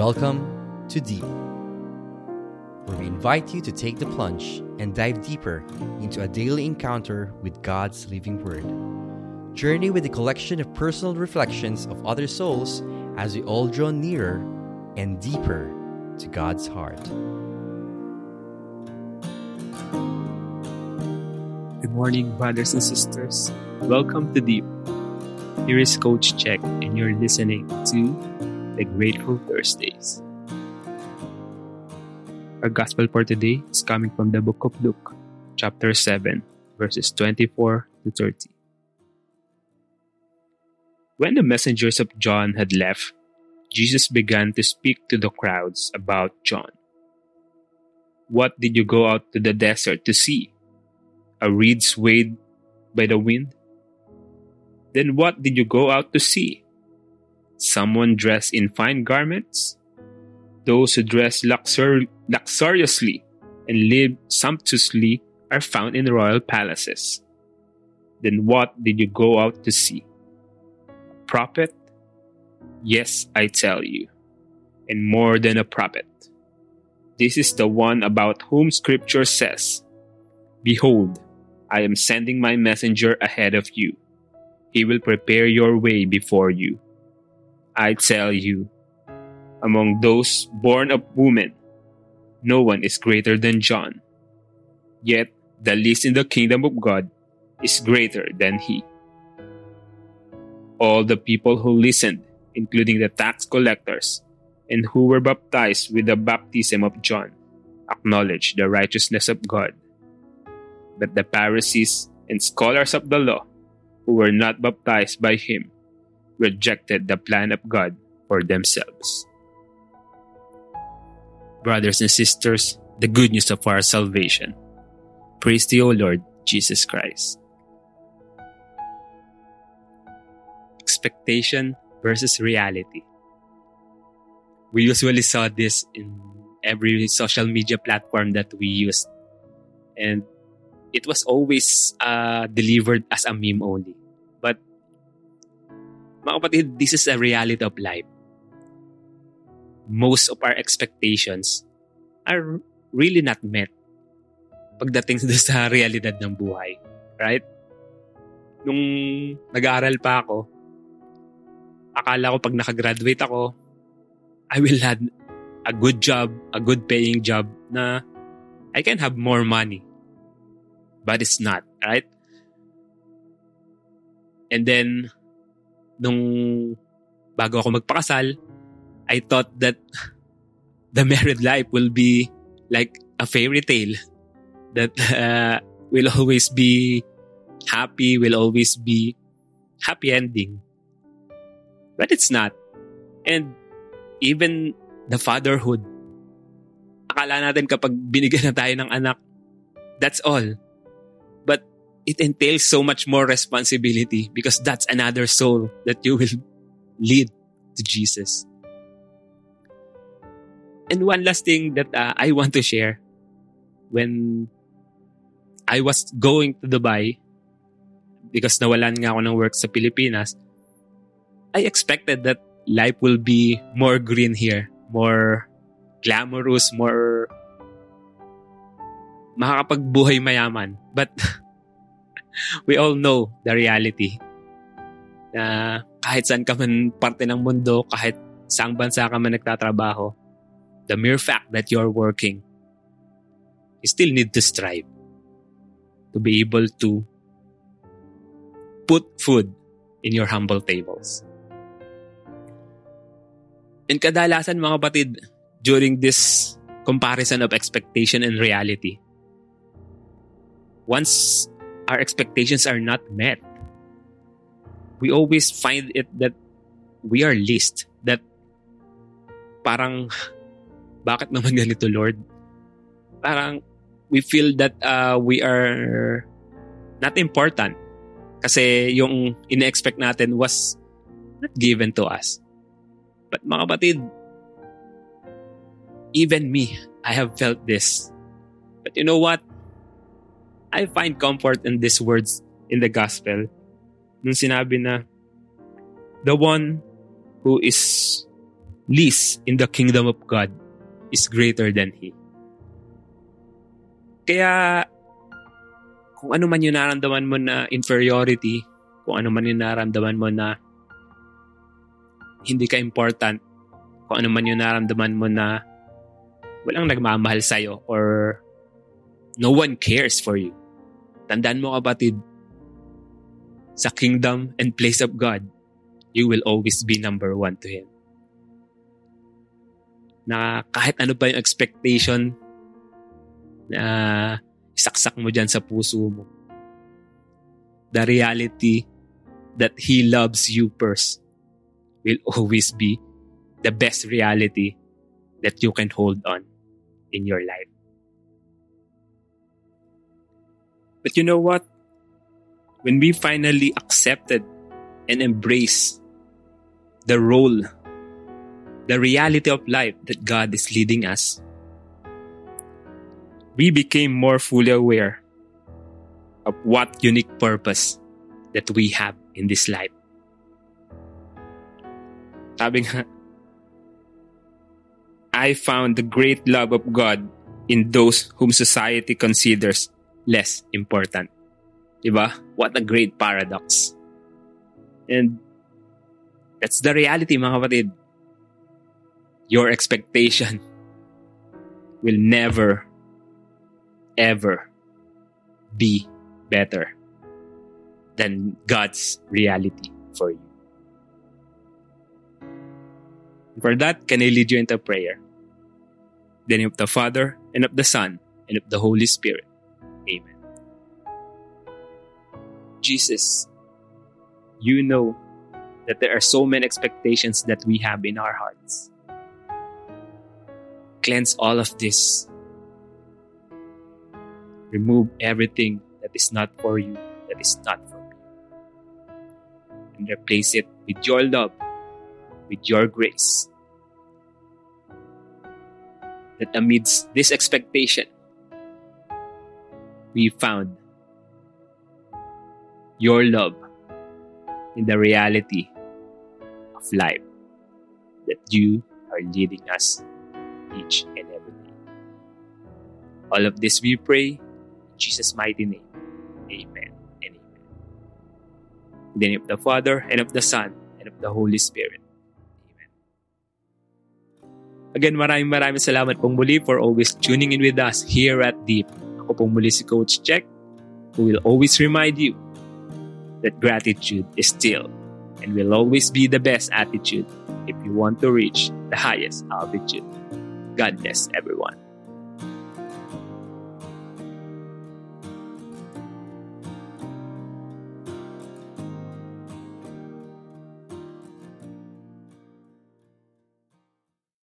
Welcome to Deep, where we invite you to take the plunge and dive deeper into a daily encounter with God's living Word. Journey with a collection of personal reflections of other souls as we all draw nearer and deeper to God's heart. Good morning, brothers and sisters. Welcome to Deep. Here is Coach Check, and you're listening to The Grateful Thursdays. Our gospel for today is coming from the book of Luke, chapter 7, verses 24 to 30. When the messengers of John had left, Jesus began to speak to the crowds about John. What did you go out to the desert to see? A reed swayed by the wind? Then what did you go out to see? Someone dressed in fine garments? Those who dress luxuriously and live sumptuously are found in royal palaces. Then what did you go out to see? A prophet? Yes, I tell you, and more than a prophet. This is the one about whom Scripture says, "Behold, I am sending my messenger ahead of you. He will prepare your way before you. I tell you, among those born of woman, no one is greater than John. Yet the least in the kingdom of God is greater than he." All the people who listened, including the tax collectors, and who were baptized with the baptism of John, acknowledged the righteousness of God. But the Pharisees and scholars of the law, who were not baptized by him, rejected the plan of God for themselves. Brothers and sisters, the good news of our salvation. Praise thee, O Lord Jesus Christ. Expectation versus reality. We usually saw this in every social media platform that we used, and it was always delivered as a meme only. Mga kapatid, this is a reality of life. Most of our expectations are really not met pagdating sa realidad ng buhay. Right? Nung nag-aaral pa ako, akala ko pag nakagraduate ako, I will have a good job, a good paying job na I can have more money. But it's not. Right? And then, nung bago ako magpakasal, I thought that the married life will be like a fairy tale that will always be happy, will always be happy ending. But it's not. And even the fatherhood, akala natin kapag binigyan na tayo ng anak, that's all. But it entails so much more responsibility because that's another soul that you will lead to Jesus. And one last thing that I want to share. When I was going to Dubai, because nawalan nga ako ng work sa Pilipinas, I expected that life will be more green here, more glamorous, more makakapagbuhay mayaman. But we all know the reality na kahit saan ka man parte ng mundo, kahit saang bansa ka man nagtatrabaho, the mere fact that you're working, you still need to strive to be able to put food in your humble tables. And kadalasan mga kapatid, during this comparison of expectation and reality, once our expectations are not met, we always find it that we are least. That parang, bakit naman ganito, Lord? Parang, we feel that we are not important. Kasi yung in-expect natin was not given to us. But mga kapatid, even me, I have felt this. But you know what? I find comfort in these words in the gospel. Nung sinabi na, the one who is least in the kingdom of God is greater than He. Kaya, kung ano man yung nararamdaman mo na inferiority, kung ano man yung nararamdaman mo na hindi ka important, kung ano man yung nararamdaman mo na walang nagmamahal sa'yo or no one cares for you. Tandaan mo, kapatid, sa kingdom and place of God, you will always be number one to Him. Na kahit ano pa yung expectation na isaksak mo dyan sa puso mo. The reality that He loves you first will always be the best reality that you can hold on in your life. But you know what? When we finally accepted and embraced the role, the reality of life that God is leading us, we became more fully aware of what unique purpose that we have in this life. Sabi nga, I found the great love of God in those whom society considers less important. Diba? What a great paradox. And that's the reality, mga kapatid. Your expectation will never ever be better than God's reality for you. For that, can I lead you into prayer? Then of the Father, and of the Son, and of the Holy Spirit. Amen. Jesus, you know that there are so many expectations that we have in our hearts. Cleanse all of this. Remove everything that is not for you, that is not for me. And replace it with your love, with your grace. That amidst this expectation, we found your love in the reality of life that you are leading us each and every day. All of this we pray Jesus' mighty name. Amen and amen. In the name of the Father, and of the Son, and of the Holy Spirit. Amen. Again, maraming salamat pong muli for always tuning in with us here at Deep. Ako pong muli si Coach Check, who will always remind you that gratitude is still and will always be the best attitude if you want to reach the highest altitude. God bless everyone.